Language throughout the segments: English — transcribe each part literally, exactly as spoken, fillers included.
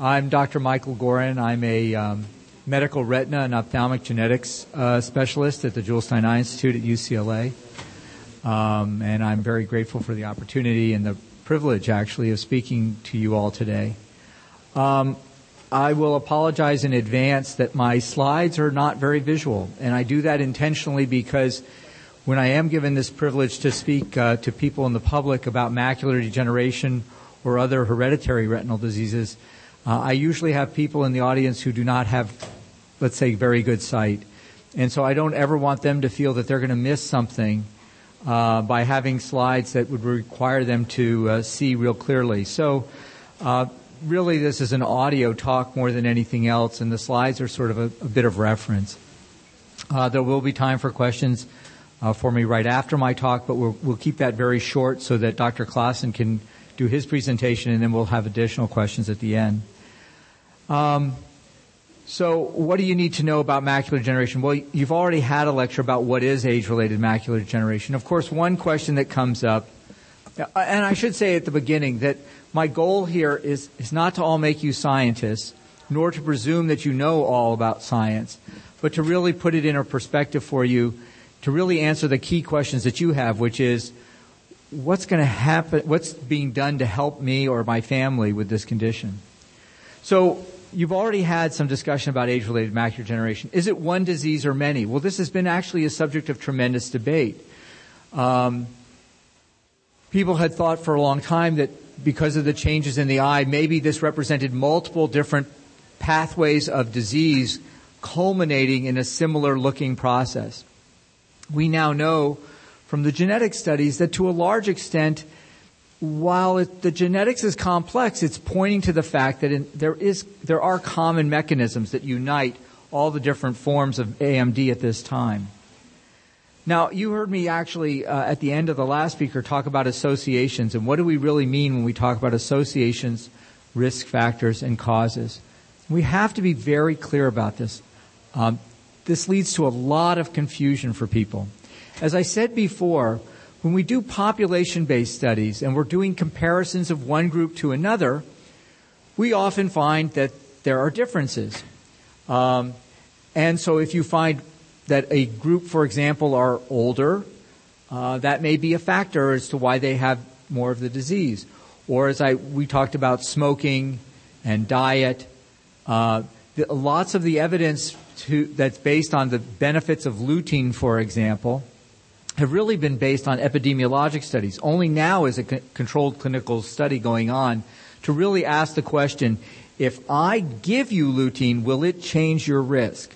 I'm Doctor Michael Gorin. I'm a um, medical retina and ophthalmic genetics uh, specialist at the Jules Stein Eye Institute at U C L A. Um, and I'm very grateful for the opportunity and the privilege, actually, of speaking to you all today. Um, I will apologize in advance that my slides are not very visual, and I do that intentionally because when I am given this privilege to speak uh, to people in the public about macular degeneration or other hereditary retinal diseases, uh, I usually have people in the audience who do not have, let's say, very good sight. And so I don't ever want them to feel that they're going to miss something uh, by having slides that would require them to uh, see real clearly. So uh, really this is an audio talk more than anything else, and the slides are sort of a, a bit of reference. Uh, there will be time for questions uh, for me right after my talk, but we'll, we'll keep that very short so that Doctor Klassen can do his presentation, and then we'll have additional questions at the end. Um, so what do you need to know about macular degeneration? Well, you've already had a lecture about what is age-related macular degeneration. Of course, one question that comes up, and I should say at the beginning that my goal here is, is not to all make you scientists, nor to presume that you know all about science, but to really put it in a perspective for you, to really answer the key questions that you have, which is, what's going to happen, what's being done to help me or my family with this condition? So you've already had some discussion about age-related macular degeneration. Is it one disease or many? Well, this has been actually a subject of tremendous debate. Um, people had thought for a long time that because of the changes in the eye, maybe this represented multiple different pathways of disease culminating in a similar-looking process. We now know from the genetic studies that to a large extent, while it, the genetics is complex, it's pointing to the fact that in, there is there are common mechanisms that unite all the different forms of A M D at this time. Now, you heard me actually uh, at the end of the last speaker talk about associations, and what do we really mean when we talk about associations, risk factors, and causes? We have to be very clear about this. Um, this leads to a lot of confusion for people. As I said before, when we do population-based studies and we're doing comparisons of one group to another, we often find that there are differences. Um, and so if you find that a group, for example, are older, uh, that may be a factor as to why they have more of the disease. Or as I we talked about smoking and diet, uh, the, lots of the evidence to, that's based on the benefits of lutein, for example, have really been based on epidemiologic studies. Only now is a co- controlled clinical study going on to really ask the question, if I give you lutein, will it change your risk?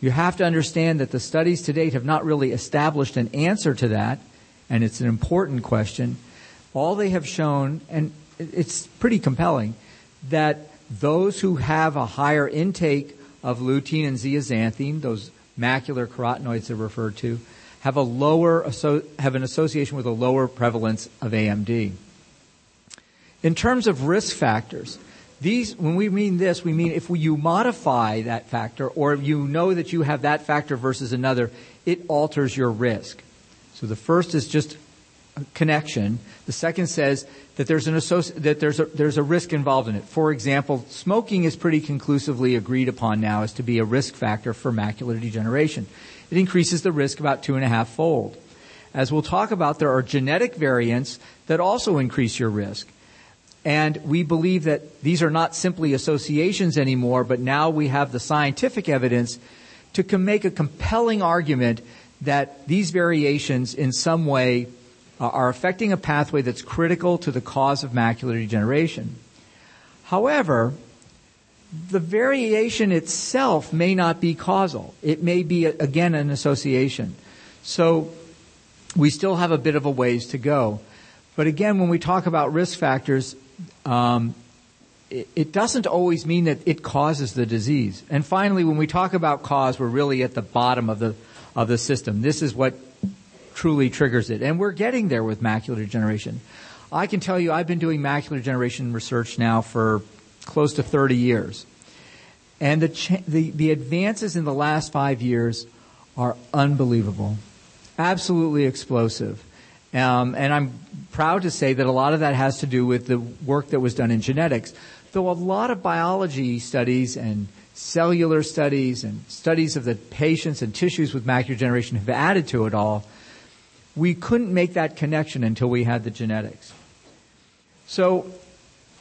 You have to understand that the studies to date have not really established an answer to that, and it's an important question. All they have shown, and it's pretty compelling, that those who have a higher intake of lutein and zeaxanthin, those macular carotenoids they're referred to, have a lower have an association with a lower prevalence of A M D. In terms of risk factors, These, when we mean this, we mean if we, you modify that factor or you know that you have that factor versus another, it alters your risk. So the first is just a connection. The second says that there's an associ- that there's a, there's a risk involved in it. For example, smoking is pretty conclusively agreed upon now as to be a risk factor for macular degeneration. It increases the risk about two and a half fold. As we'll talk about, there are genetic variants that also increase your risk. And we believe that these are not simply associations anymore, but now we have the scientific evidence to com- make a compelling argument that these variations in some way uh, are affecting a pathway that's critical to the cause of macular degeneration. However, the variation itself may not be causal. It may be, a, again, an association. So we still have a bit of a ways to go. But again, when we talk about risk factors, Um, it, it doesn't always mean that it causes the disease. And finally, when we talk about cause, we're really at the bottom of the of the system. This is what truly triggers it. And we're getting there with macular degeneration. I can tell you I've been doing macular degeneration research now for close to thirty years. And the cha- the, the advances in the last five years are unbelievable, absolutely explosive. Um, and I'm proud to say that a lot of that has to do with the work that was done in genetics. though a lot of biology studies and cellular studies and studies of the patients and tissues with macular degeneration have added to it all, we couldn't make that connection until we had the genetics. So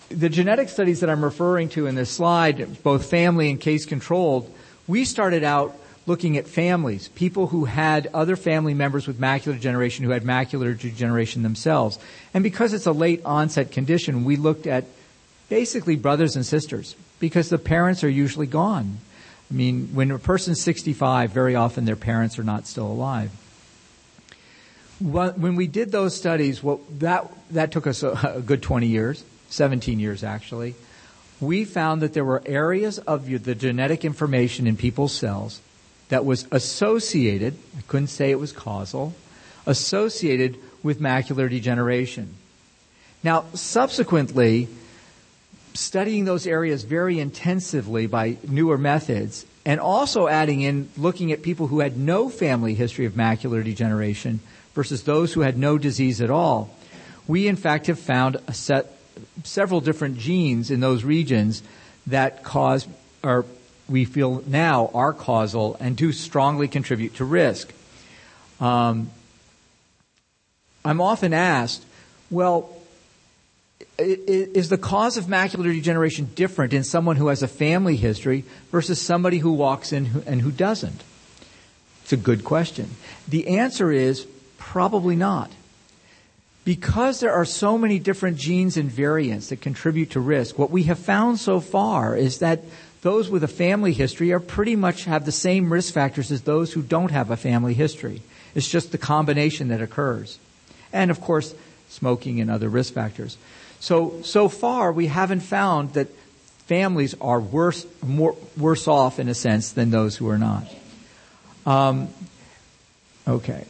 the genetic studies that I'm referring to in this slide, both family and case controlled, we started out looking at families, people who had other family members with macular degeneration who had macular degeneration themselves. And because it's a late onset condition, we looked at basically brothers and sisters because the parents are usually gone. I mean, when a person's sixty-five, very often their parents are not still alive. When we did those studies, well, that, that took us a, a good twenty years, seventeen years actually. We found that there were areas of the genetic information in people's cells that was associated, I couldn't say it was causal, associated with macular degeneration. Now, subsequently, studying those areas very intensively by newer methods and also adding in looking at people who had no family history of macular degeneration versus those who had no disease at all, we in fact have found a set several different genes in those regions that cause, or we feel now are causal and do strongly contribute to risk. Um, I'm often asked, well, is the cause of macular degeneration different in someone who has a family history versus somebody who walks in and who doesn't? It's a good question. The answer is probably not. Because there are so many different genes and variants that contribute to risk, what we have found so far is that those with a family history are pretty much have the same risk factors as those who don't have a family history. It's just the combination that occurs. And, of course, smoking and other risk factors. So, so far we haven't found that families are worse, more, worse off in a sense than those who are not. Um, okay.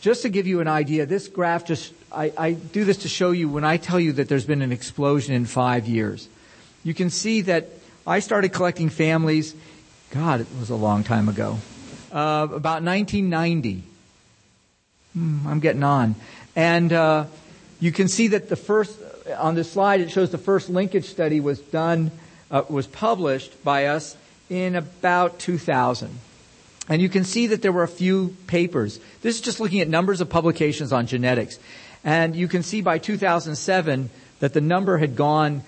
Just to give you an idea, this graph just, I, I do this to show you when I tell you that there's been an explosion in five years. You can see that I started collecting families, God, it was a long time ago, uh, about nineteen ninety. Mm, I'm getting on. And uh, you can see that the first, on this slide, it shows the first linkage study was done, uh, was published by us in about two thousand. And you can see that there were a few papers. This is just looking at numbers of publications on genetics. And you can see by two thousand seven that the number had gone,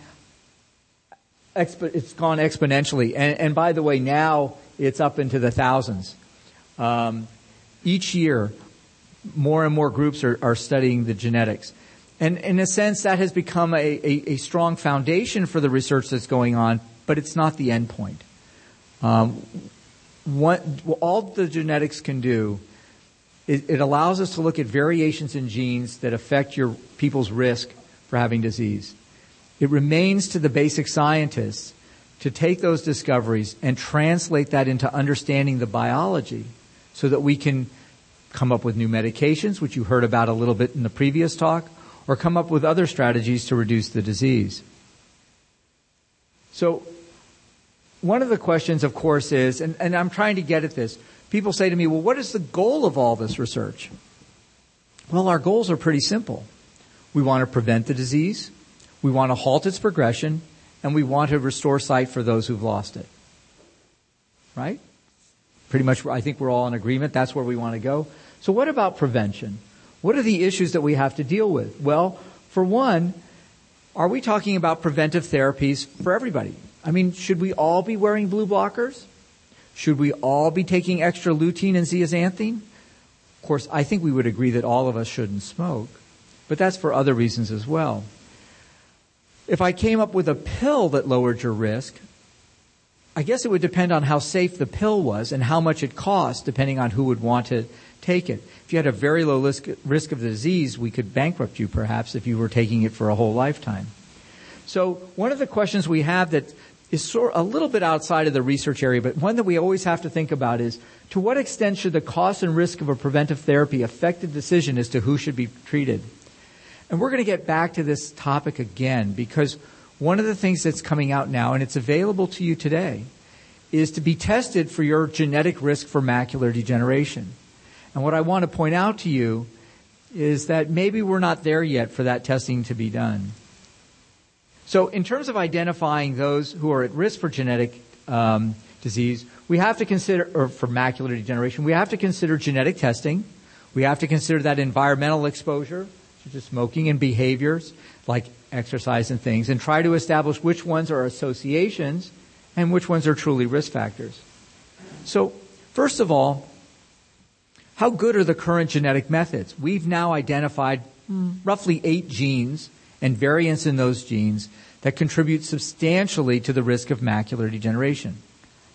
expo- it's gone exponentially. And, and by the way, now it's up into the thousands. Um, each year, more and more groups are, are studying the genetics. And in a sense, that has become a, a, a strong foundation for the research that's going on, but it's not the end point. Um, What, all the genetics can do, it, it allows us to look at variations in genes that affect your people's risk for having disease. It remains to the basic scientists to take those discoveries and translate that into understanding the biology so that we can come up with new medications, which you heard about a little bit in the previous talk, or come up with other strategies to reduce the disease. So, one of the questions, of course, is, and, and I'm trying to get at this, people say to me, well, what is the goal of all this research? Well, our goals are pretty simple. We want to prevent the disease, we want to halt its progression, and we want to restore sight for those who've lost it. Right? Pretty much, I think we're all in agreement. That's where we want to go. So what about prevention? What are the issues that we have to deal with? Well, for one, are we talking about preventive therapies for everybody? I mean, should we all be wearing blue blockers? Should we all be taking extra lutein and zeaxanthin? Of course, I think we would agree that all of us shouldn't smoke, but that's for other reasons as well. If I came up with a pill that lowered your risk, I guess it would depend on how safe the pill was and how much it cost, depending on who would want to take it. If you had a very low risk of the disease, we could bankrupt you perhaps if you were taking it for a whole lifetime. So one of the questions we have that is sort of a little bit outside of the research area, but one that we always have to think about is, to what extent should the cost and risk of a preventive therapy affect the decision as to who should be treated? And we're going to get back to this topic again, because one of the things that's coming out now, and it's available to you today, is to be tested for your genetic risk for macular degeneration. And what I want to point out to you is that maybe we're not there yet for that testing to be done. So in terms of identifying those who are at risk for genetic um, disease, we have to consider, or for macular degeneration, we have to consider genetic testing. We have to consider that environmental exposure to smoking and behaviors like exercise and things, and try to establish which ones are associations and which ones are truly risk factors. So first of all, how good are the current genetic methods? We've now identified roughly eight genes and variants in those genes that contribute substantially to the risk of macular degeneration.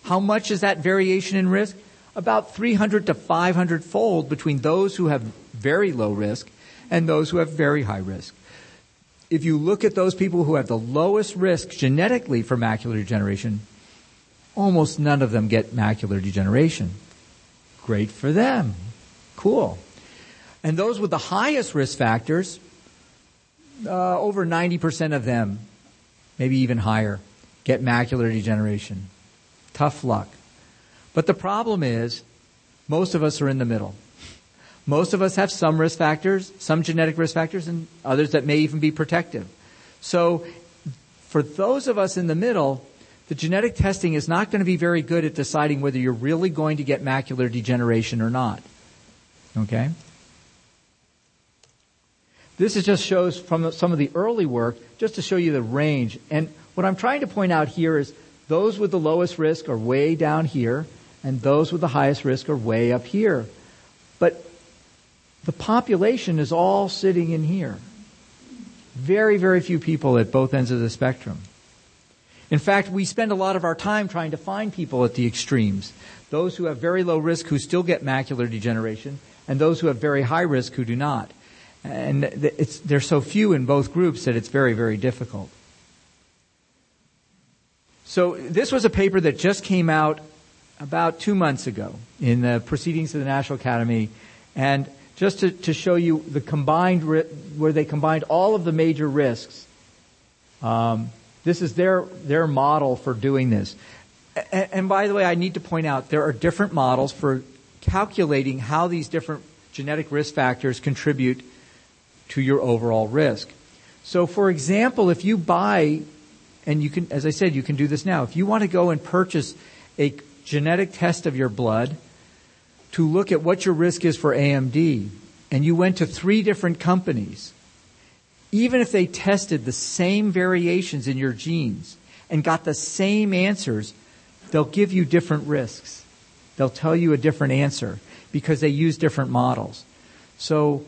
How much is that variation in risk? About three hundred to five hundred fold between those who have very low risk and those who have very high risk. If you look at those people who have the lowest risk genetically for macular degeneration, almost none of them get macular degeneration. Great for them. Cool. And those with the highest risk factors, uh, over ninety percent of them, maybe even higher, get macular degeneration. Tough luck. But the problem is, most of us are in the middle. Most of us have some risk factors, some genetic risk factors, and others that may even be protective. So for those of us in the middle, the genetic testing is not going to be very good at deciding whether you're really going to get macular degeneration or not. Okay? This is just shows from some of the early work, just to show you the range. And what I'm trying to point out here is those with the lowest risk are way down here, and those with the highest risk are way up here. But the population is all sitting in here. Very, very few people at both ends of the spectrum. In fact, we spend a lot of our time trying to find people at the extremes. Those who have very low risk who still get macular degeneration, and those who have very high risk who do not. And it's, there's so few in both groups that it's very, very difficult. So this was a paper that just came out about two months ago in the Proceedings of the National Academy. And just to, to show you the combined, where they combined all of the major risks. Um, this is their their model for doing this. And, and by the way, I need to point out there are different models for calculating how these different genetic risk factors contribute to your overall risk. So, for example, if you buy, and you can, as I said, you can do this now. If you want to go and purchase a genetic test of your blood to look at what your risk is for A M D, and you went to three different companies, even if they tested the same variations in your genes and got the same answers, they'll give you different risks. They'll tell you a different answer because they use different models. So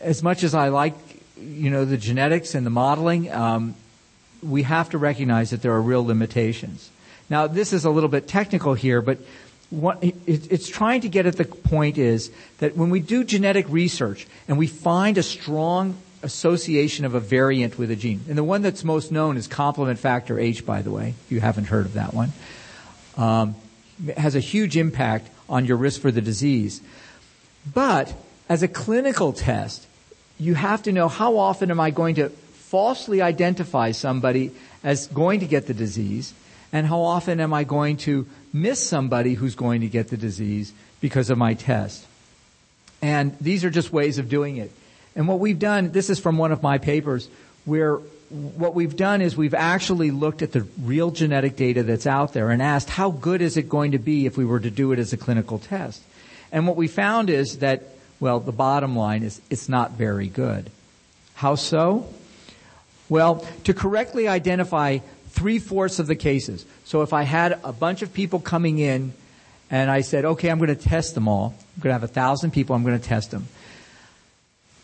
as much as I like, you know, the genetics and the modeling, um, we have to recognize that there are real limitations. Now, this is a little bit technical here, but What, it, it's trying to get at the point is that when we do genetic research and we find a strong association of a variant with a gene, and the one that's most known is complement factor H, by the way, if you haven't heard of that one, um, has a huge impact on your risk for the disease. But as a clinical test, you have to know how often am I going to falsely identify somebody as going to get the disease, and how often am I going to miss somebody who's going to get the disease because of my test? And these are just ways of doing it. And what we've done, this is from one of my papers, where what we've done is we've actually looked at the real genetic data that's out there and asked how good is it going to be if we were to do it as a clinical test? And what we found is that, well, the bottom line is it's not very good. How so? Well, to correctly identify three-fourths of the cases. So if I had a bunch of people coming in and I said, okay, I'm going to test them all. I'm going to have one thousand people. I'm going to test them.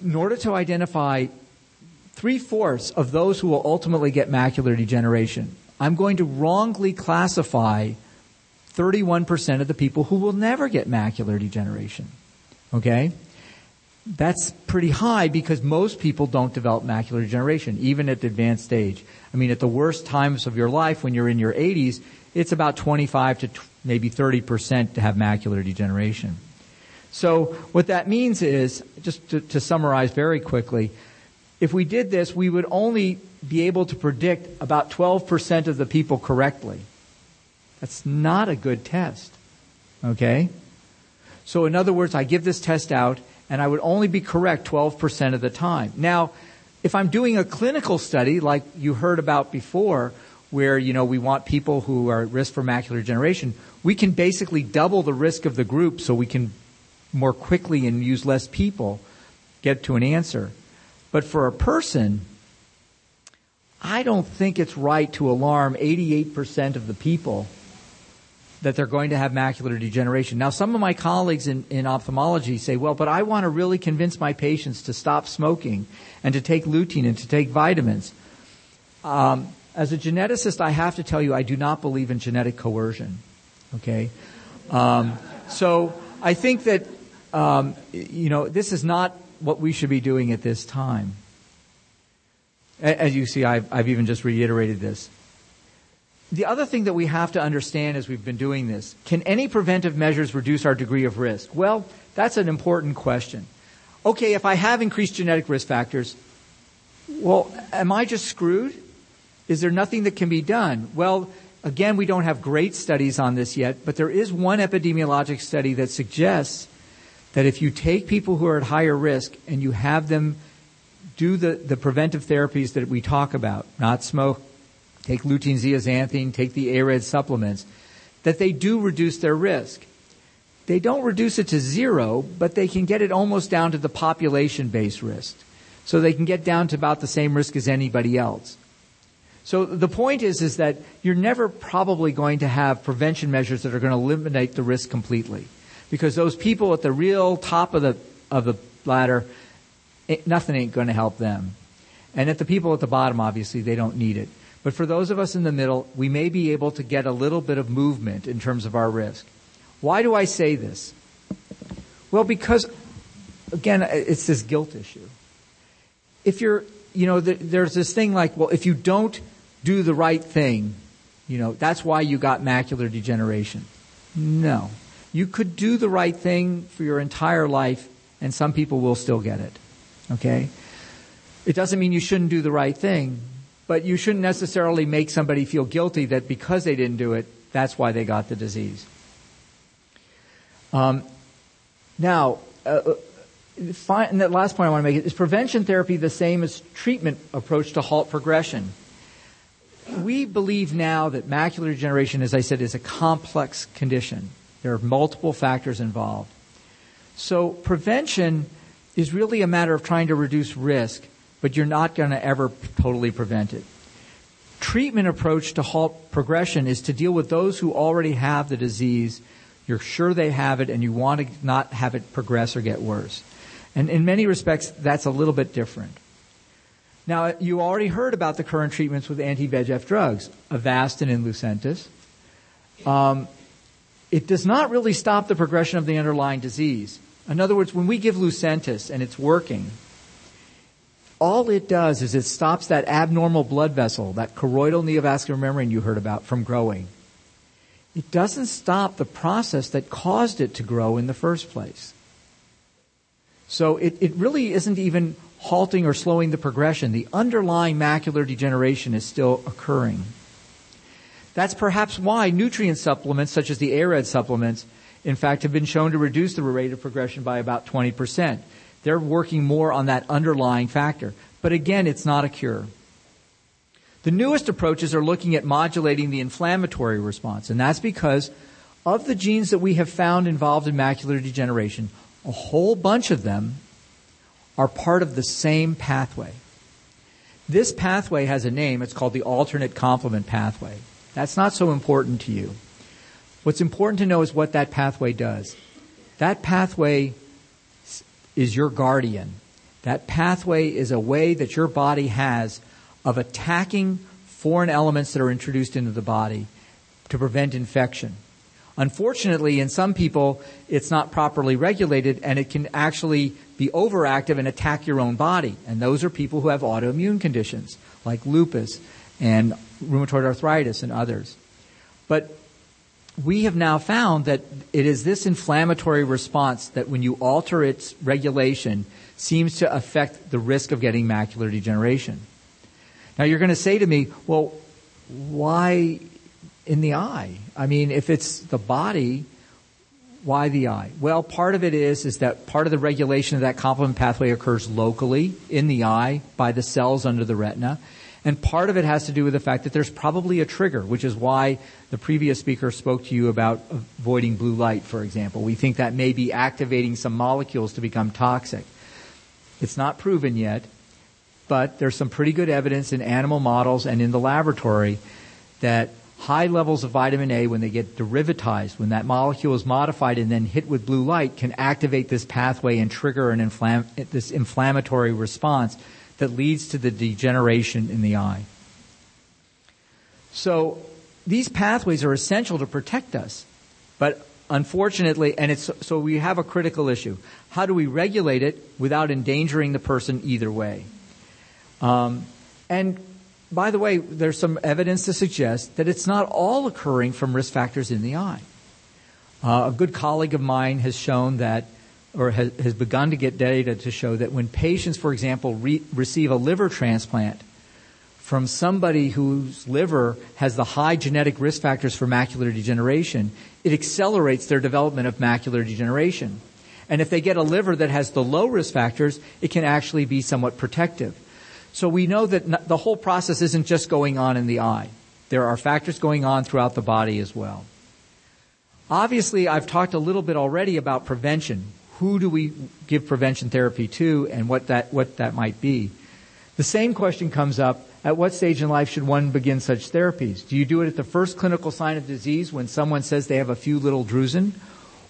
In order to identify three-fourths of those who will ultimately get macular degeneration, I'm going to wrongly classify thirty-one percent of the people who will never get macular degeneration. Okay? That's pretty high because most people don't develop macular degeneration, even at the advanced stage. I mean, at the worst times of your life, when you're in your eighties, it's about twenty-five to maybe thirty percent to have macular degeneration. So what that means is, just to, to summarize very quickly, if we did this, we would only be able to predict about twelve percent of the people correctly. That's not a good test, okay? So in other words, I give this test out, and I would only be correct twelve percent of the time. Now, If I'm doing a clinical study like you heard about before, where, you know, we want people who are at risk for macular degeneration, we can basically double the risk of the group so we can more quickly and use less people get to an answer. But for a person, I don't think it's right to alarm eighty-eight percent of the people that they're going to have macular degeneration. Now, some of my colleagues in, in ophthalmology say, well, but I want to really convince my patients to stop smoking and to take lutein and to take vitamins. Um, as a geneticist, I have to tell you, I do not believe in genetic coercion, okay? Um, so I think that, um, you know, this is not what we should be doing at this time. As you see, I've, I've even just reiterated this. The other thing that we have to understand as we've been doing this, can any preventive measures reduce our degree of risk? Well, that's an important question. Okay, if I have increased genetic risk factors, well, am I just screwed? Is there nothing that can be done? Well, again, we don't have great studies on this yet, but there is one epidemiologic study that suggests that if you take people who are at higher risk and you have them do the, the preventive therapies that we talk about, not smoke, take lutein, zeaxanthin, take the AREDS supplements, that they do reduce their risk. They don't reduce it to zero, but they can get it almost down to the population-based risk. So they can get down to about the same risk as anybody else. So the point is, is that you're never probably going to have prevention measures that are going to eliminate the risk completely, because those people at the real top of the, of the ladder, it, nothing ain't going to help them. And at the people at the bottom, obviously, they don't need it. But for those of us in the middle, we may be able to get a little bit of movement in terms of our risk. Why do I say this? Well, because, again, it's this guilt issue. If you're, you know, there's this thing like, well, if you don't do the right thing, you know, that's why you got macular degeneration. No. You could do the right thing for your entire life, and some people will still get it, okay? It doesn't mean you shouldn't do the right thing. But you shouldn't necessarily make somebody feel guilty that because they didn't do it, that's why they got the disease. Um, now, uh, and the last point I want to make is, prevention therapy the same as treatment approach to halt progression? We believe now that macular degeneration, as I said, is a complex condition. There are multiple factors involved. So prevention is really a matter of trying to reduce risk, but you're not going to ever totally prevent it. Treatment approach to halt progression is to deal with those who already have the disease. You're sure they have it, and you want to not have it progress or get worse. And in many respects, that's a little bit different. Now, you already heard about the current treatments with anti-V E G F drugs, Avastin and Lucentis. Um, it does not really stop the progression of the underlying disease. In other words, when we give Lucentis and it's working, all it does is it stops that abnormal blood vessel, that choroidal neovascular membrane you heard about, from growing. It doesn't stop the process that caused it to grow in the first place. So it, it really isn't even halting or slowing the progression. The underlying macular degeneration is still occurring. That's perhaps why nutrient supplements, such as the AREDS supplements, in fact, have been shown to reduce the rate of progression by about twenty percent. They're working more on that underlying factor. But again, it's not a cure. The newest approaches are looking at modulating the inflammatory response, and that's because of the genes that we have found involved in macular degeneration, a whole bunch of them are part of the same pathway. This pathway has a name. It's called the alternate complement pathway. That's not so important to you. What's important to know is what that pathway does. That pathway is your guardian. That pathway is a way that your body has of attacking foreign elements that are introduced into the body to prevent infection. Unfortunately, in some people, it's not properly regulated, and it can actually be overactive and attack your own body. And those are people who have autoimmune conditions like lupus and rheumatoid arthritis and others. But we have now found that it is this inflammatory response that, when you alter its regulation, seems to affect the risk of getting macular degeneration. Now, you're going to say to me, well, why in the eye? I mean, if it's the body, Why the eye? Well, part of it is is that part of the regulation of that complement pathway occurs locally in the eye by the cells under the retina. And part of it has to do with the fact that there's probably a trigger, which is why the previous speaker spoke to you about avoiding blue light, for example. We think that may be activating some molecules to become toxic. It's not proven yet, but there's some pretty good evidence in animal models and in the laboratory that high levels of vitamin A, when they get derivatized, when that molecule is modified and then hit with blue light, can activate this pathway and trigger an inflam- this inflammatory response that leads to the degeneration in the eye. So these pathways are essential to protect us, but unfortunately, and it's so we have a critical issue. How do we regulate it without endangering the person either way? Um, and by the way, there's some evidence to suggest that it's not all occurring from risk factors in the eye. Uh, a good colleague of mine has shown that, or has, has begun to get data to show that when patients, for example, re- receive a liver transplant from somebody whose liver has the high genetic risk factors for macular degeneration, it accelerates their development of macular degeneration. And if they get a liver that has the low risk factors, it can actually be somewhat protective. So we know that the whole process isn't just going on in the eye. There are factors going on throughout the body as well. Obviously, I've talked a little bit already about prevention. Who do we give prevention therapy to and what that, what that might be? The same question comes up. At what stage in life should one begin such therapies? Do you do it at the first clinical sign of disease when someone says they have a few little drusen?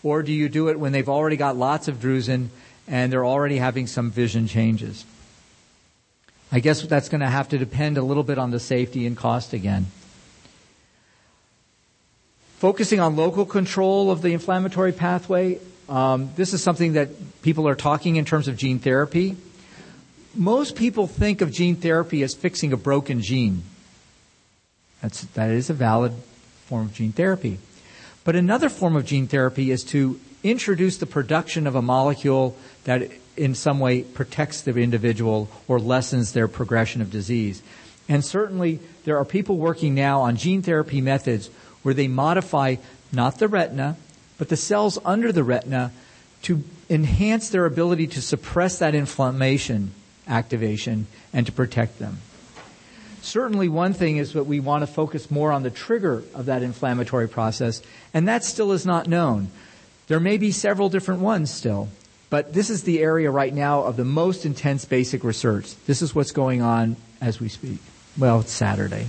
Or do you do it when they've already got lots of drusen and they're already having some vision changes? I guess that's going to have to depend a little bit on the safety and cost again. Focusing on local control of the inflammatory pathway, um, this is something that people are talking in terms of gene therapy. Most people think of gene therapy as fixing a broken gene. That's, that is a valid form of gene therapy. But another form of gene therapy is to introduce the production of a molecule that in some way protects the individual or lessens their progression of disease. And certainly there are people working now on gene therapy methods where they modify not the retina, but the cells under the retina to enhance their ability to suppress that inflammation activation and to protect them. Certainly one thing is that we want to focus more on the trigger of that inflammatory process, and that still is not known. There may be several different ones still, but this is the area right now of the most intense basic research. This is what's going on as we speak. Well, it's Saturday.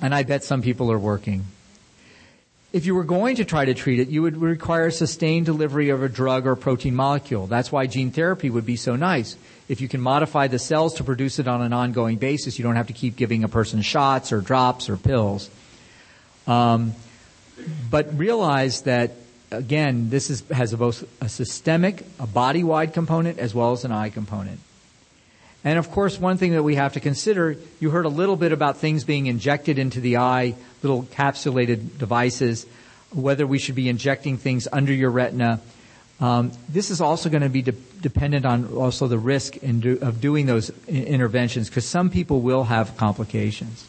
And I bet some people are working. If you were going to try to treat it, you would require sustained delivery of a drug or protein molecule. That's why gene therapy would be so nice. If you can modify the cells to produce it on an ongoing basis, you don't have to keep giving a person shots or drops or pills. Um, but realize that, again, this is, has a, both a systemic, a body-wide component, as well as an eye component. And, of course, one thing that we have to consider, you heard a little bit about things being injected into the eye, little capsulated devices, whether we should be injecting things under your retina. Um, this is also going to be de- dependent on also the risk in do- of doing those I- interventions because some people will have complications.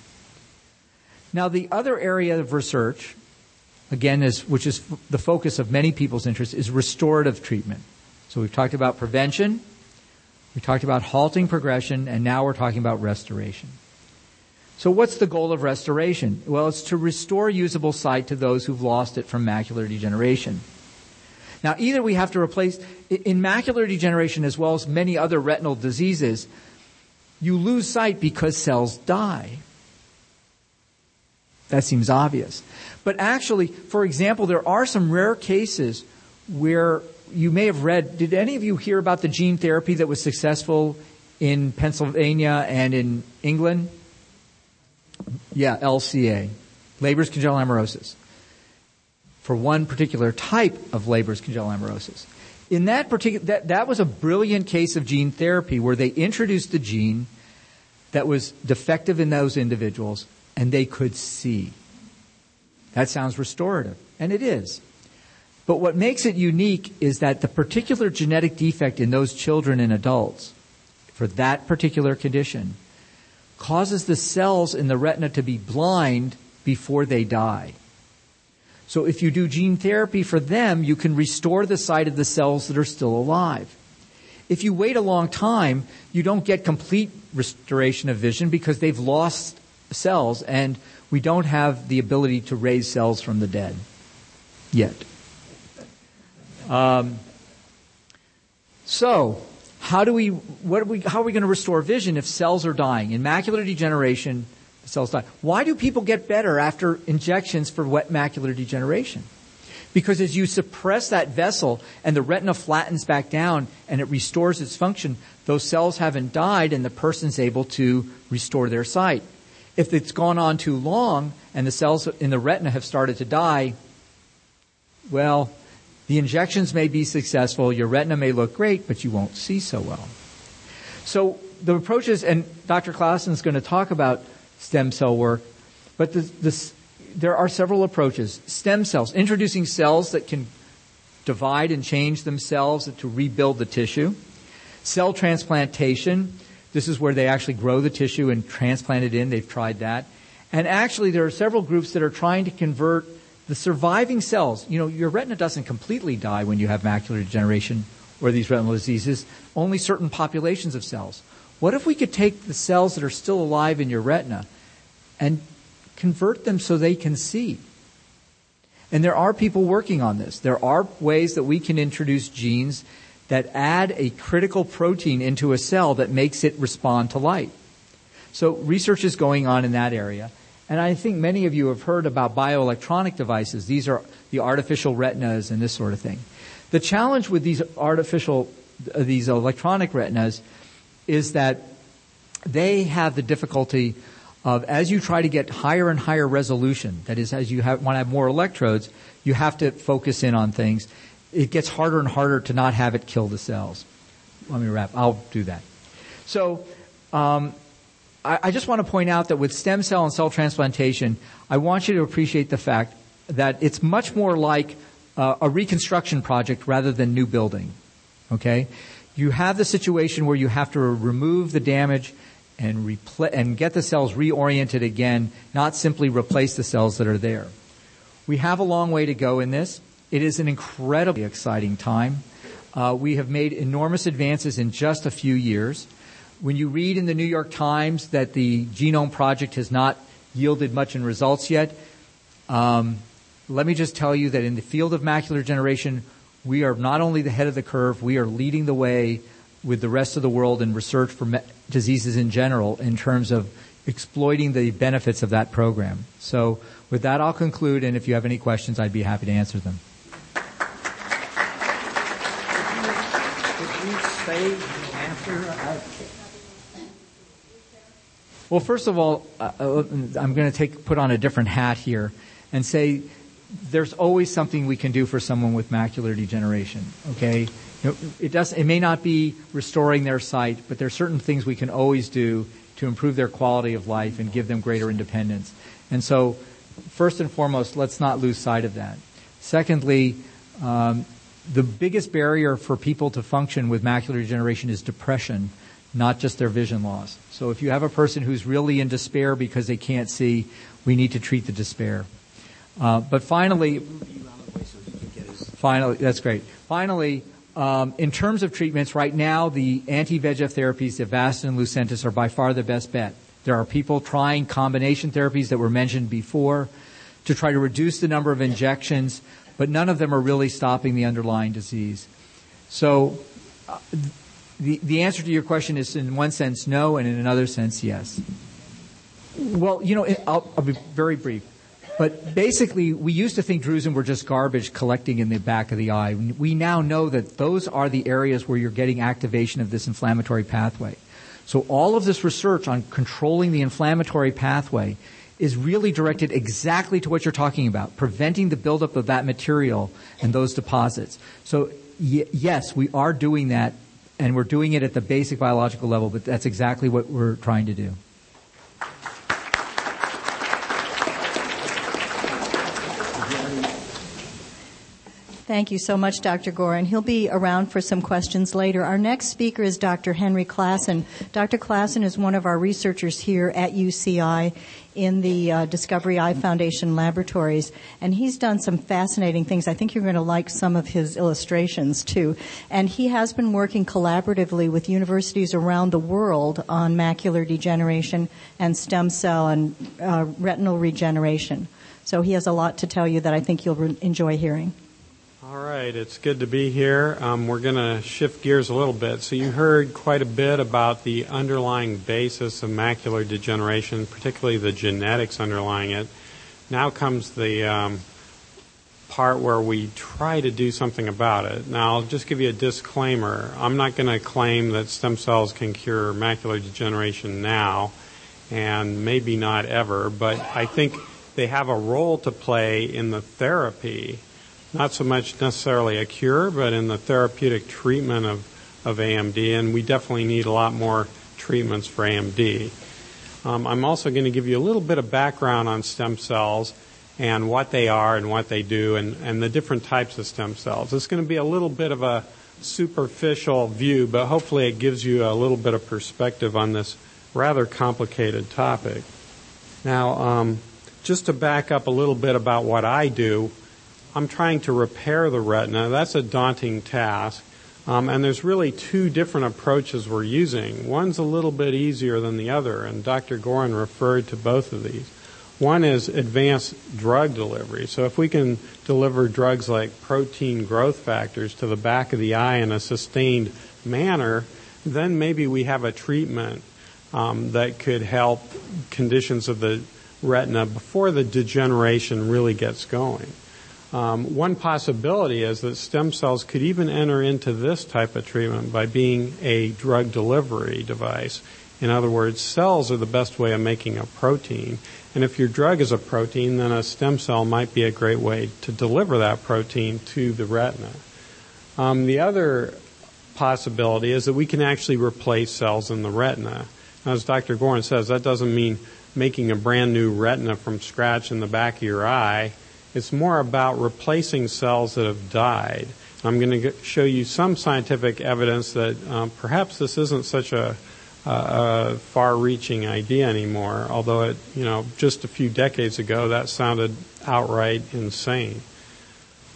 Now, the other area of research, again, is, which is f- the focus of many people's interest, is restorative treatment. So we've talked about prevention. We talked about halting progression, and now we're talking about restoration. So what's the goal of restoration? Well, it's to restore usable sight to those who've lost it from macular degeneration. Now, either we have to replace, in macular degeneration as well as many other retinal diseases, you lose sight because cells die. That seems obvious. But actually, for example, there are some rare cases where you may have read, did any of you hear about the gene therapy that was successful in Pennsylvania and in England? Yeah, L C A, Leber's congenital amaurosis, for one particular type of Leber's congenital amaurosis. In that particular, that, that was a brilliant case of gene therapy where they introduced the gene that was defective in those individuals and they could see. That sounds restorative, and it is. But what makes it unique is that the particular genetic defect in those children and adults for that particular condition causes the cells in the retina to be blind before they die. So if you do gene therapy for them, you can restore the sight of the cells that are still alive. If you wait a long time, you don't get complete restoration of vision because they've lost cells, and we don't have the ability to raise cells from the dead yet. Um, so how do we, what are we, how are we going to restore vision if cells are dying? In macular degeneration, the cells die. Why do people get better after injections for wet macular degeneration? Because as you suppress that vessel and the retina flattens back down and it restores its function, those cells haven't died and the person's able to restore their sight. If it's gone on too long and the cells in the retina have started to die, well, the injections may be successful, your retina may look great, but you won't see so well. So the approaches, and Doctor Klassen is going to talk about stem cell work, but the, the, there are several approaches. Stem cells, introducing cells that can divide and change themselves to rebuild the tissue. Cell transplantation, this is where they actually grow the tissue and transplant it in. They've tried that. And actually, there are several groups that are trying to convert the surviving cells. You know, your retina doesn't completely die when you have macular degeneration or these retinal diseases, only certain populations of cells. What if we could take the cells that are still alive in your retina and convert them so they can see? And there are people working on this. There are ways that we can introduce genes that add a critical protein into a cell that makes it respond to light. So research is going on in that area. And I think many of you have heard about bioelectronic devices. These are the artificial retinas and this sort of thing. The challenge with these artificial, uh, these electronic retinas is that they have the difficulty of, as you try to get higher and higher resolution, that is, as you have, want to have more electrodes, you have to focus in on things. It gets harder and harder to not have it kill the cells. Let me wrap. I'll do that. So um, I, I just want to point out that with stem cell and cell transplantation, I want you to appreciate the fact that it's much more like uh, a reconstruction project rather than new building. Okay? You have the situation where you have to remove the damage and, repl- and get the cells reoriented again, not simply replace the cells that are there. We have a long way to go in this. It is an incredibly exciting time. Uh, we have made enormous advances in just a few years. When you read in the New York Times that the Genome Project has not yielded much in results yet, um, let me just tell you that in the field of macular degeneration, we are not only the head of the curve, we are leading the way with the rest of the world in research for me- diseases in general in terms of exploiting the benefits of that program. So with that, I'll conclude, and if you have any questions, I'd be happy to answer them. Well, first of all, I'm going to take put on a different hat here and say there's always something we can do for someone with macular degeneration. Okay, it doesn't. It may not be restoring their sight, but there are certain things we can always do to improve their quality of life and give them greater independence. And so, first and foremost, let's not lose sight of that. Secondly, um, the biggest barrier for people to function with macular degeneration is depression, not just their vision loss. So if you have a person who's really in despair because they can't see, we need to treat the despair. Uh, but finally, finally, that's great. Finally, um, in terms of treatments, right now the anti-V E G F therapies, Avastin and Lucentis, are by far the best bet. There are people trying combination therapies that were mentioned before to try to reduce the number of injections, but none of them are really stopping the underlying disease. So uh, the, the answer to your question is in one sense no, and in another sense yes. Well, you know, it, I'll, I'll be very brief. But basically, we used to think drusen were just garbage collecting in the back of the eye. We now know that those are the areas where you're getting activation of this inflammatory pathway. So all of this research on controlling the inflammatory pathway is really directed exactly to what you're talking about, preventing the buildup of that material and those deposits. So y- yes, we are doing that, and we're doing it at the basic biological level, but that's exactly what we're trying to do. Thank you so much, Doctor Gorin. He'll be around for some questions later. Our next speaker is Doctor Henry Klassen. Doctor Klassen is one of our researchers here at U C I in the uh, Discovery Eye Foundation laboratories, and he's done some fascinating things. I think you're going to like some of his illustrations, too. And he has been working collaboratively with universities around the world on macular degeneration and stem cell and uh, retinal regeneration. So he has a lot to tell you that I think you'll re- enjoy hearing. All right. It's good to be here. Um, we're going to shift gears a little bit. So you heard quite a bit about the underlying basis of macular degeneration, particularly the genetics underlying it. Now comes the um, part where we try to do something about it. Now, I'll just give you a disclaimer. I'm not going to claim that stem cells can cure macular degeneration now, and maybe not ever, but I think they have a role to play in the therapy. Not so much necessarily a cure, but in the therapeutic treatment of, of A M D, and we definitely need a lot more treatments for A M D. Um, I'm also going to give you a little bit of background on stem cells and what they are and what they do and, and the different types of stem cells. It's going to be a little bit of a superficial view, but hopefully it gives you a little bit of perspective on this rather complicated topic. Now, um, just to back up a little bit about what I do, I'm trying to repair the retina. That's a daunting task. Um, and there's really two different approaches we're using. One's a little bit easier than the other, and Doctor Gorin referred to both of these. One is advanced drug delivery. So if we can deliver drugs like protein growth factors to the back of the eye in a sustained manner, then maybe we have a treatment um, that could help conditions of the retina before the degeneration really gets going. Um, one possibility is that stem cells could even enter into this type of treatment by being a drug delivery device. In other words, cells are the best way of making a protein. And if your drug is a protein, then a stem cell might be a great way to deliver that protein to the retina. Um, the other possibility is that we can actually replace cells in the retina. As Doctor Gorin says, that doesn't mean making a brand new retina from scratch in the back of your eye. It's more about replacing cells that have died. I'm going to show you some scientific evidence that um, perhaps this isn't such a, a, a far-reaching idea anymore, although it, you know, just a few decades ago that sounded outright insane.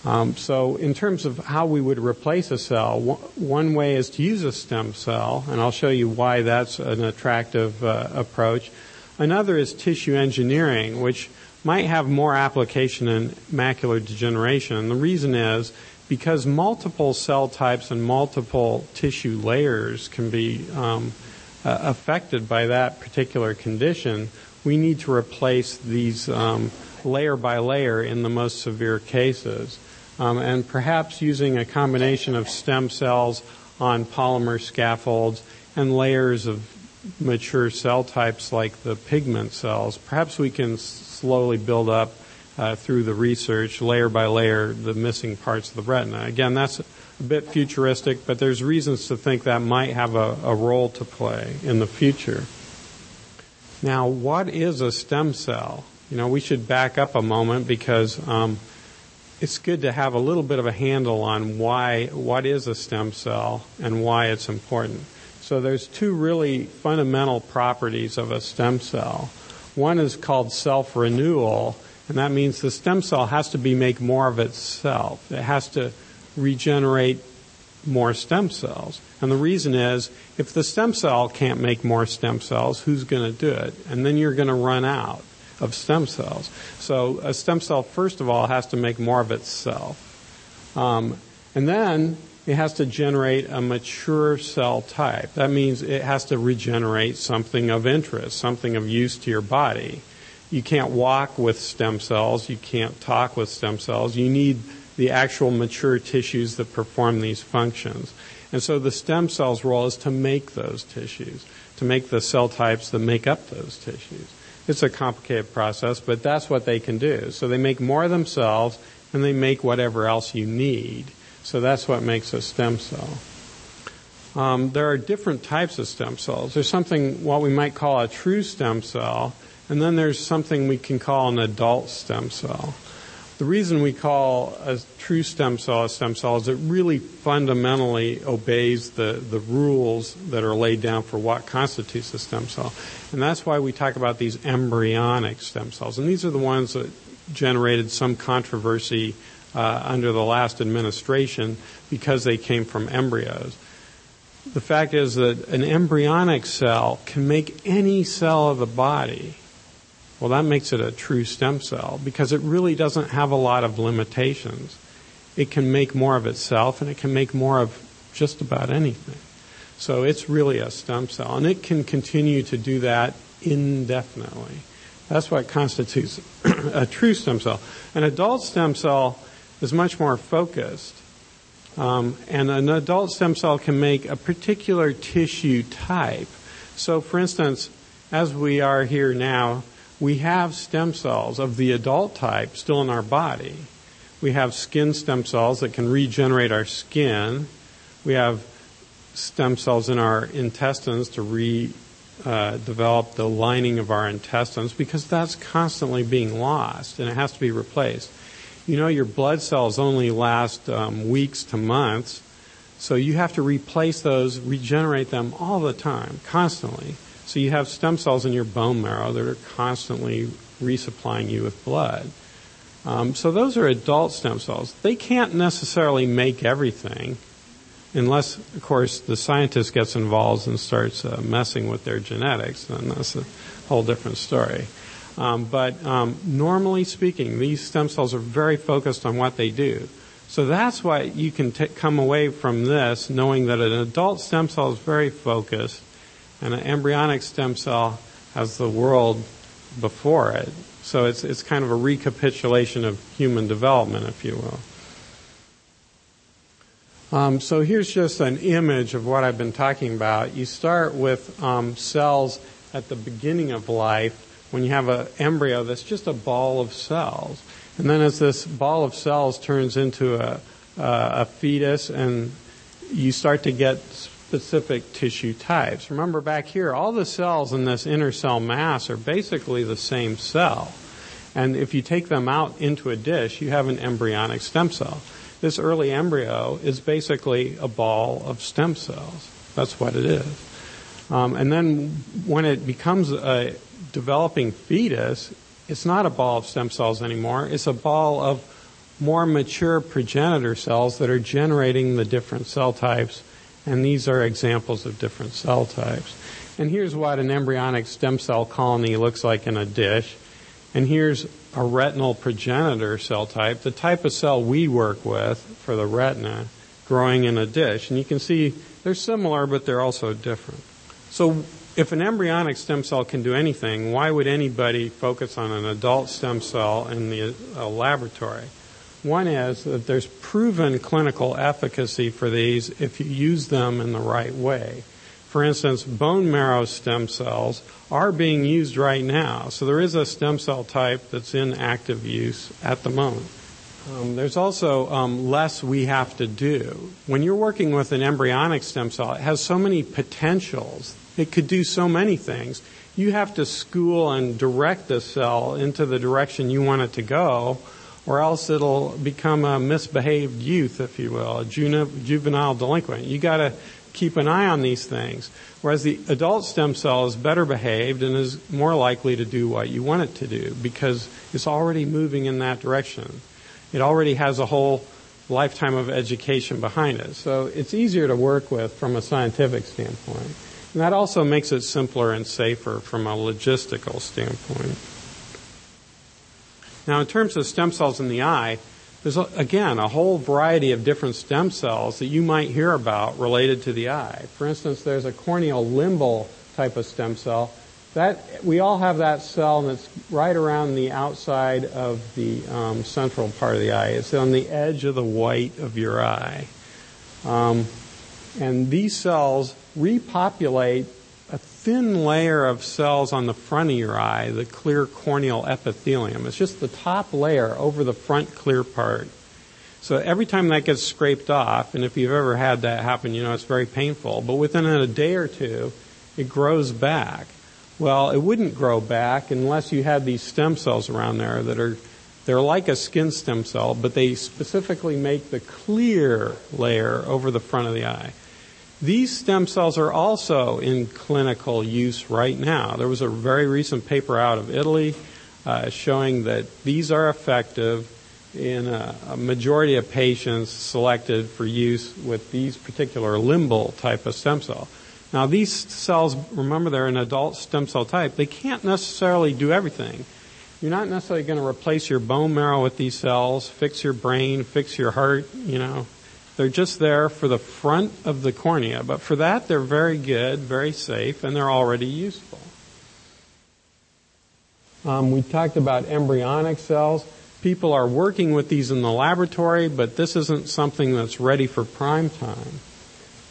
Um, so in terms of how we would replace a cell, w- one way is to use a stem cell, and I'll show you why that's an attractive uh, approach. Another is tissue engineering, which might have more application in macular degeneration. And the reason is because multiple cell types and multiple tissue layers can be um, uh, affected by that particular condition. We need to replace these um, layer by layer in the most severe cases. Um, and perhaps using a combination of stem cells on polymer scaffolds and layers of mature cell types like the pigment cells, perhaps we can slowly build up uh, through the research, layer by layer, the missing parts of the retina. Again, that's a bit futuristic, but there's reasons to think that might have a, a role to play in the future. Now, what is a stem cell? You know, we should back up a moment because um, it's good to have a little bit of a handle on why, what is a stem cell and why it's important. So there's two really fundamental properties of a stem cell. One is called self-renewal, and that means the stem cell has to be make more of itself. It has to regenerate more stem cells. And the reason is, if the stem cell can't make more stem cells, who's going to do it? And then you're going to run out of stem cells. So a stem cell, first of all, has to make more of itself. Um, and then it has to generate a mature cell type. That means it has to regenerate something of interest, something of use to your body. You can't walk with stem cells. You can't talk with stem cells. You need the actual mature tissues that perform these functions. And so the stem cell's role is to make those tissues, to make the cell types that make up those tissues. It's a complicated process, but that's what they can do. So they make more of themselves, and they make whatever else you need. So that's what makes a stem cell. Um, there are different types of stem cells. There's something, what we might call a true stem cell, and then there's something we can call an adult stem cell. The reason we call a true stem cell a stem cell is it really fundamentally obeys the, the rules that are laid down for what constitutes a stem cell. And that's why we talk about these embryonic stem cells. And these are the ones that generated some controversy uh, under the last administration because they came from embryos. The fact is that an embryonic cell can make any cell of the body. Well, that makes it a true stem cell because it really doesn't have a lot of limitations. It can make more of itself, and it can make more of just about anything. So it's really a stem cell, and it can continue to do that indefinitely. That's what constitutes a true stem cell. An adult stem cell is much more focused, um, and an adult stem cell can make a particular tissue type. So, for instance, as we are here now, we have stem cells of the adult type still in our body. We have skin stem cells that can regenerate our skin. We have stem cells in our intestines to re, uh, develop the lining of our intestines because that's constantly being lost and it has to be replaced. You know, your blood cells only last um, weeks to months, so you have to replace those, regenerate them all the time, constantly. So you have stem cells in your bone marrow that are constantly resupplying you with blood. Um, so those are adult stem cells. They can't necessarily make everything unless, of course, the scientist gets involved and starts uh, messing with their genetics. Then that's a whole different story. Um, but um, normally speaking, these stem cells are very focused on what they do. So that's why you can t- come away from this knowing that an adult stem cell is very focused, and an embryonic stem cell has the world before it. So it's it's kind of a recapitulation of human development, if you will. Um, so here's just an image of what I've been talking about. You start with um, cells at the beginning of life when you have an embryo that's just a ball of cells. And then as this ball of cells turns into a, a, a fetus, and you start to get specific tissue types. Remember back here, all the cells in this inner cell mass are basically the same cell. And if you take them out into a dish, you have an embryonic stem cell. This early embryo is basically a ball of stem cells. That's what it is. Um, and then when it becomes a developing fetus, it's not a ball of stem cells anymore. It's a ball of more mature progenitor cells that are generating the different cell types. And these are examples of different cell types. And here's what an embryonic stem cell colony looks like in a dish. And here's a retinal progenitor cell type, the type of cell we work with for the retina, growing in a dish. And you can see they're similar, but they're also different. So if an embryonic stem cell can do anything, why would anybody focus on an adult stem cell in the uh, laboratory? One is that there's proven clinical efficacy for these if you use them in the right way. For instance, bone marrow stem cells are being used right now. So there is a stem cell type that's in active use at the moment. Um, there's also um, less we have to do. When you're working with an embryonic stem cell, it has so many potentials. It could do so many things. You have to school and direct the cell into the direction you want it to go, or else it'll become a misbehaved youth, if you will, a juvenile delinquent. You got to keep an eye on these things, whereas the adult stem cell is better behaved and is more likely to do what you want it to do because it's already moving in that direction. It already has a whole lifetime of education behind it, so it's easier to work with from a scientific standpoint. And that also makes it simpler and safer from a logistical standpoint. Now, in terms of stem cells in the eye, there's, again, a whole variety of different stem cells that you might hear about related to the eye. For instance, there's a corneal limbal type of stem cell. That, we all have that cell, and it's right around the outside of the um, central part of the eye. It's on the edge of the white of your eye. Um, and these cells repopulate a thin layer of cells on the front of your eye, the clear corneal epithelium. It's just the top layer over the front clear part. So every time that gets scraped off, and if you've ever had that happen, you know it's very painful, but within a day or two, it grows back. Well, it wouldn't grow back unless you had these stem cells around there that are They're like a skin stem cell, but they specifically make the clear layer over the front of the eye. These stem cells are also in clinical use right now. There was a very recent paper out of Italy uh, showing that these are effective in a, a majority of patients selected for use with these particular limbal type of stem cell. Now, these cells, remember, they're an adult stem cell type. They can't necessarily do everything. You're not necessarily going to replace your bone marrow with these cells, fix your brain, fix your heart, you know. They're just there for the front of the cornea. But for that, they're very good, very safe, and they're already useful. Um, we talked about embryonic cells. People are working with these in the laboratory, but this isn't something that's ready for prime time.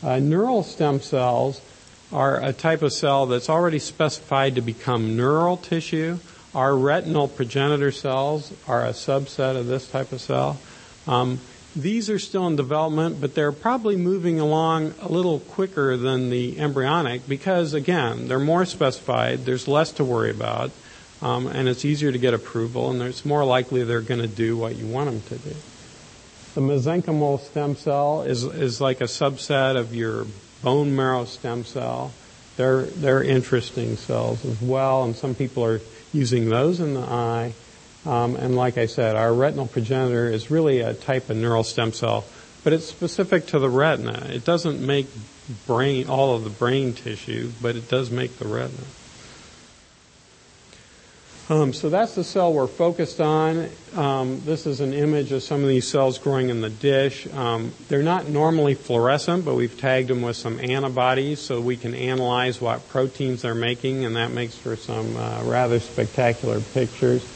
Uh, neural stem cells are a type of cell that's already specified to become neural tissue. Our retinal progenitor cells are a subset of this type of cell. Um, these are still in development, but they're probably moving along a little quicker than the embryonic because, again, they're more specified, there's less to worry about, um, and it's easier to get approval, and it's more likely they're going to do what you want them to do. The mesenchymal stem cell is, is like a subset of your bone marrow stem cell. They're, they're interesting cells as well, and some people are using those in the eye. Um, and like I said, our retinal progenitor is really a type of neural stem cell, but it's specific to the retina. It doesn't make brain, all of the brain tissue, but it does make the retina. Um, so that's the cell we're focused on. Um, this is an image of some of these cells growing in the dish. Um, they're not normally fluorescent, but we've tagged them with some antibodies so we can analyze what proteins they're making, and that makes for some uh, rather spectacular pictures.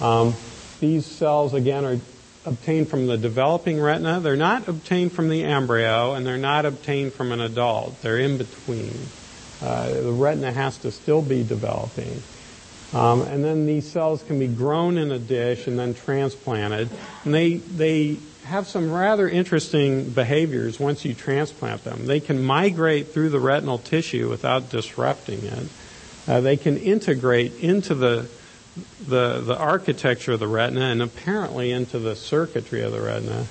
Um, these cells, again, are obtained from the developing retina. They're not obtained from the embryo, and they're not obtained from an adult. They're in between. Uh, the retina has to still be developing. Um, and then these cells can be grown in a dish and then transplanted. And they they have some rather interesting behaviors once you transplant them. They can migrate through the retinal tissue without disrupting it. Uh, they can integrate into the, the, the architecture of the retina and apparently into the circuitry of the retina.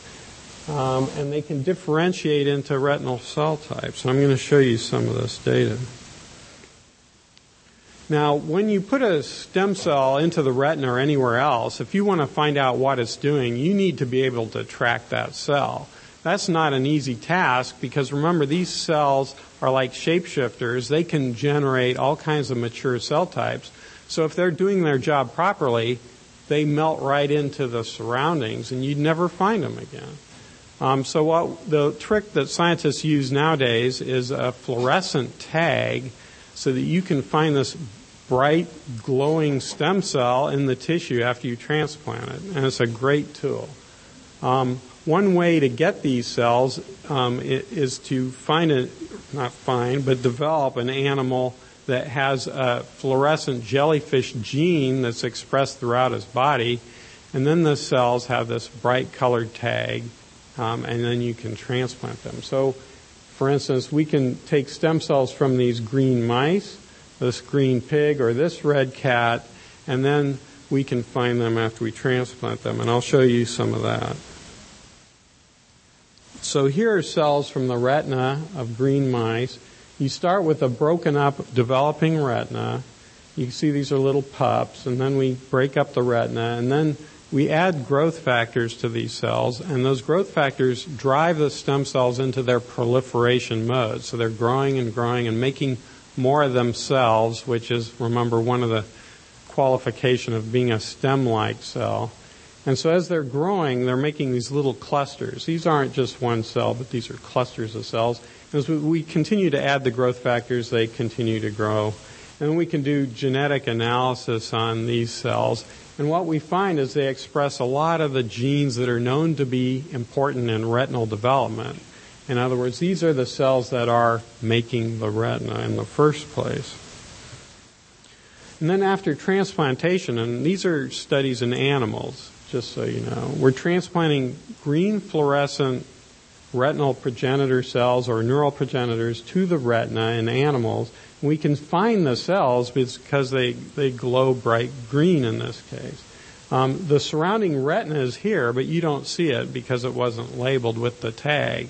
Um, and they can differentiate into retinal cell types. I'm going to show you some of this data. Now, when you put a stem cell into the retina or anywhere else, if you want to find out what it's doing, you need to be able to track that cell. That's not an easy task because, remember, these cells are like shapeshifters. They can generate all kinds of mature cell types. So if they're doing their job properly, they melt right into the surroundings, and you'd never find them again. Um, so what the trick that scientists use nowadays is a fluorescent tag so that you can find this bright, glowing stem cell in the tissue after you transplant it, and it's a great tool. Um, one way to get these cells um, is to find a, not find, but develop an animal that has a fluorescent jellyfish gene that's expressed throughout its body, and then the cells have this bright colored tag, um, and then you can transplant them. So, for instance, we can take stem cells from these green mice, this green pig, or this red cat, and then we can find them after we transplant them, and I'll show you some of that. So here are cells from the retina of green mice. You start with a broken up developing retina. You can see these are little pups, and then we break up the retina, and then we add growth factors to these cells, and those growth factors drive the stem cells into their proliferation mode. So they're growing and growing and making more of themselves, which is, remember, one of the qualifications of being a stem-like cell. And so as they're growing, they're making these little clusters. These aren't just one cell, but these are clusters of cells. And as we continue to add the growth factors, they continue to grow. And we can do genetic analysis on these cells. And what we find is they express a lot of the genes that are known to be important in retinal development. In other words, these are the cells that are making the retina in the first place. And then after transplantation, and these are studies in animals, just so you know, we're transplanting green fluorescent retinal progenitor cells or neural progenitors to the retina in animals. We can find the cells because they, they glow bright green in this case. Um, the surrounding retina is here, but you don't see it because it wasn't labeled with the tag.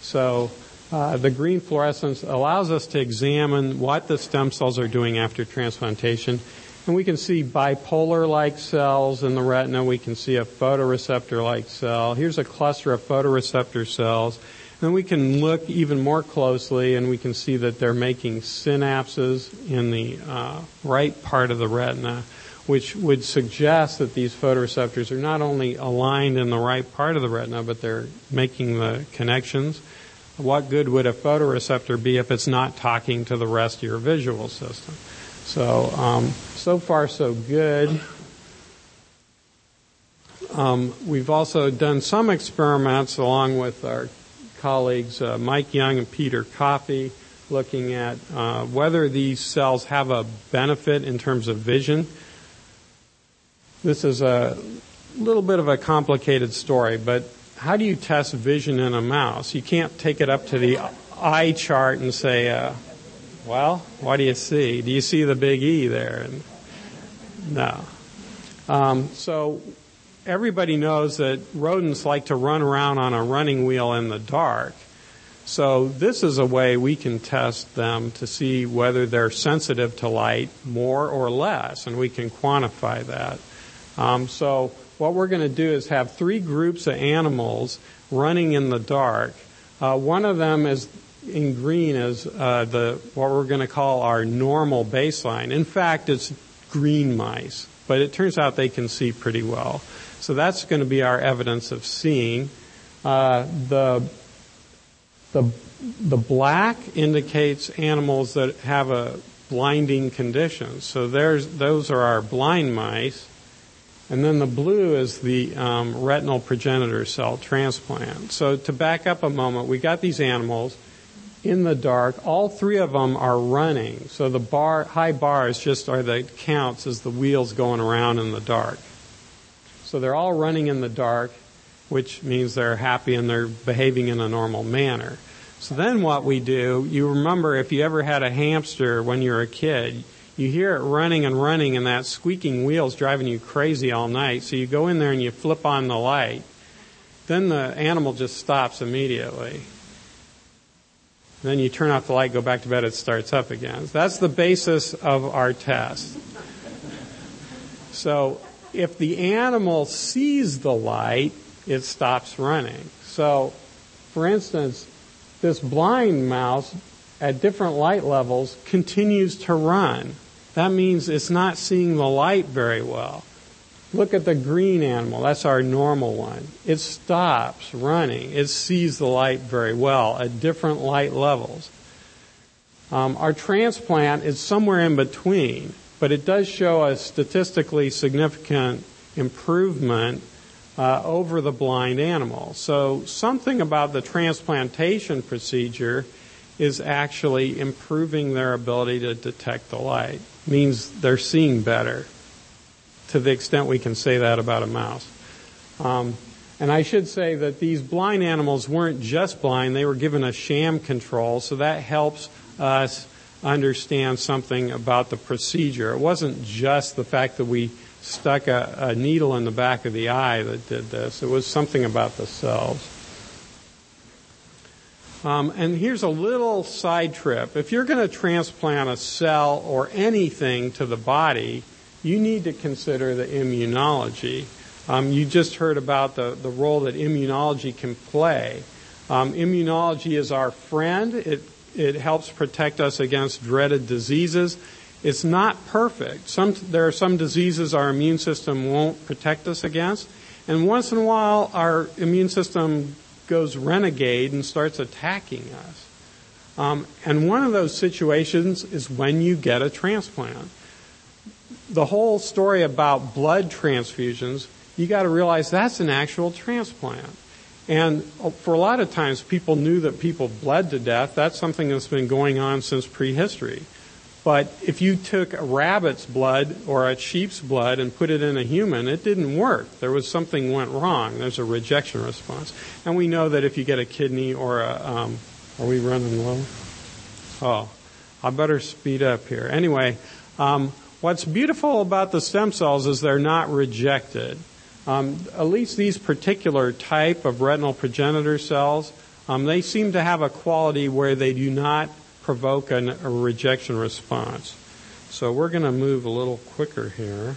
So uh, the green fluorescence allows us to examine what the stem cells are doing after transplantation. And we can see bipolar-like cells in the retina. We can see a photoreceptor-like cell. Here's a cluster of photoreceptor cells. And we can look even more closely, and we can see that they're making synapses in the uh, right part of the retina, which would suggest that these photoreceptors are not only aligned in the right part of the retina, but they're making the connections. What good would a photoreceptor be if it's not talking to the rest of your visual system? So, um, so far so good. Um, we've also done some experiments along with our colleagues uh, Mike Young and Peter Coffey, looking at uh, whether these cells have a benefit in terms of vision. This is a little bit of a complicated story, but how do you test vision in a mouse? You can't take it up to the eye chart and say, uh, well, what do you see? Do you see the big E there? And no. Um, so... Everybody knows that rodents like to run around on a running wheel in the dark. So this is a way we can test them to see whether they're sensitive to light more or less, and we can quantify that. Um, so what we're going to do is have three groups of animals running in the dark. Uh, one of them is in green is uh, the what we're going to call our normal baseline. In fact, it's green mice, but it turns out they can see pretty well. So that's going to be our evidence of seeing. Uh, the, the, the black indicates animals that have a blinding condition. So there's, those are our blind mice. And then the blue is the um, retinal progenitor cell transplant. So to back up a moment, we got these animals in the dark. All three of them are running. So the bar, high bars just are the counts as the wheels going around in the dark. So they're all running in the dark, which means they're happy and they're behaving in a normal manner. So then what we do, you remember if you ever had a hamster when you were a kid, you hear it running and running and that squeaking wheel's driving you crazy all night. So you go in there and you flip on the light. Then the animal just stops immediately. Then you turn off the light, go back to bed, it starts up again. That's the basis of our test. So if the animal sees the light, it stops running. So, for instance, this blind mouse at different light levels continues to run. That means it's not seeing the light very well. Look at the green animal. That's our normal one. It stops running. It sees the light very well at different light levels. Um, our transplant is somewhere in between, but it does show a statistically significant improvement uh, over the blind animal. So something about the transplantation procedure is actually improving their ability to detect the light. It means they're seeing better, to the extent we can say that about a mouse. Um, and I should say that these blind animals weren't just blind. They were given a sham control, so that helps us understand something about the procedure. It wasn't just the fact that we stuck a, a needle in the back of the eye that did this. It was something about the cells. Um, and here's a little side trip. If you're going to transplant a cell or anything to the body, you need to consider the immunology. Um, you just heard about the, the role that immunology can play. Um, immunology is our friend. It It helps protect us against dreaded diseases. It's not perfect. Some, there are some diseases our immune system won't protect us against. And once in a while, our immune system goes renegade and starts attacking us. Um, and one of those situations is when you get a transplant. The whole story about blood transfusions, you got to realize that's an actual transplant. And for a lot of times, people knew that people bled to death. That's something that's been going on since prehistory. But if you took a rabbit's blood or a sheep's blood and put it in a human, it didn't work. There was something went wrong. There's a rejection response. And we know that if you get a kidney or a... Um, are we running low? Oh, I better speed up here. Anyway, um, What's beautiful about the stem cells is they're not rejected. Um, at least these particular type of retinal progenitor cells, um, they seem to have a quality where they do not provoke an, a rejection response. So we're going to move a little quicker here.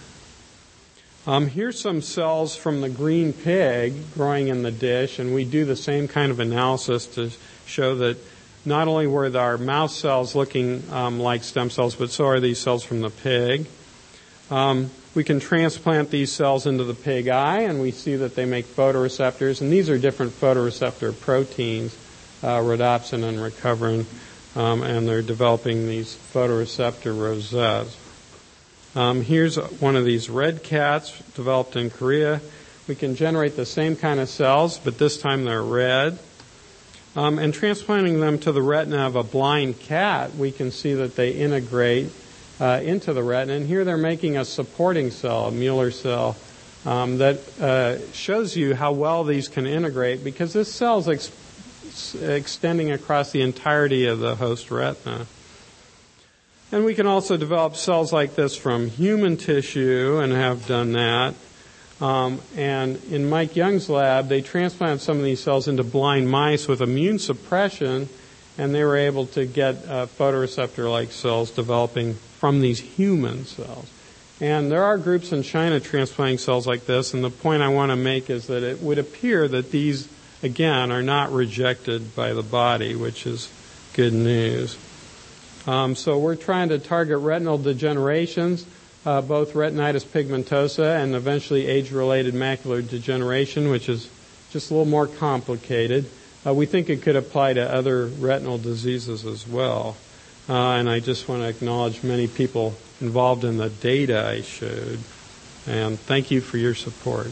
Um, here's some cells from the green pig growing in the dish, and we do the same kind of analysis to show that not only were our mouse cells looking um, like stem cells, but so are these cells from the pig. Um, we can transplant these cells into the pig eye, and we see that they make photoreceptors, and these are different photoreceptor proteins, uh, rhodopsin and recoverin, um, and they're developing these photoreceptor rosettes. Um, here's one of these red cats developed in Korea. We can generate the same kind of cells, but this time they're red. Um, and transplanting them to the retina of a blind cat, we can see that they integrate uh, into the retina. And here they're making a supporting cell, a Mueller cell, um, that uh, shows you how well these can integrate, because this cell is ex- extending across the entirety of the host retina. And we can also develop cells like this from human tissue and have done that. Um, and in Mike Young's lab, they transplanted some of these cells into blind mice with immune suppression, and they were able to get uh, photoreceptor-like cells developing from these human cells. And there are groups in China transplanting cells like this, and the point I want to make is that it would appear that these, again, are not rejected by the body, which is good news. Um, so we're trying to target retinal degenerations, uh, both retinitis pigmentosa and eventually age-related macular degeneration, which is just a little more complicated. Uh, we think it could apply to other retinal diseases as well. Uh, and I just want to acknowledge many people involved in the data I showed. And thank you for your support.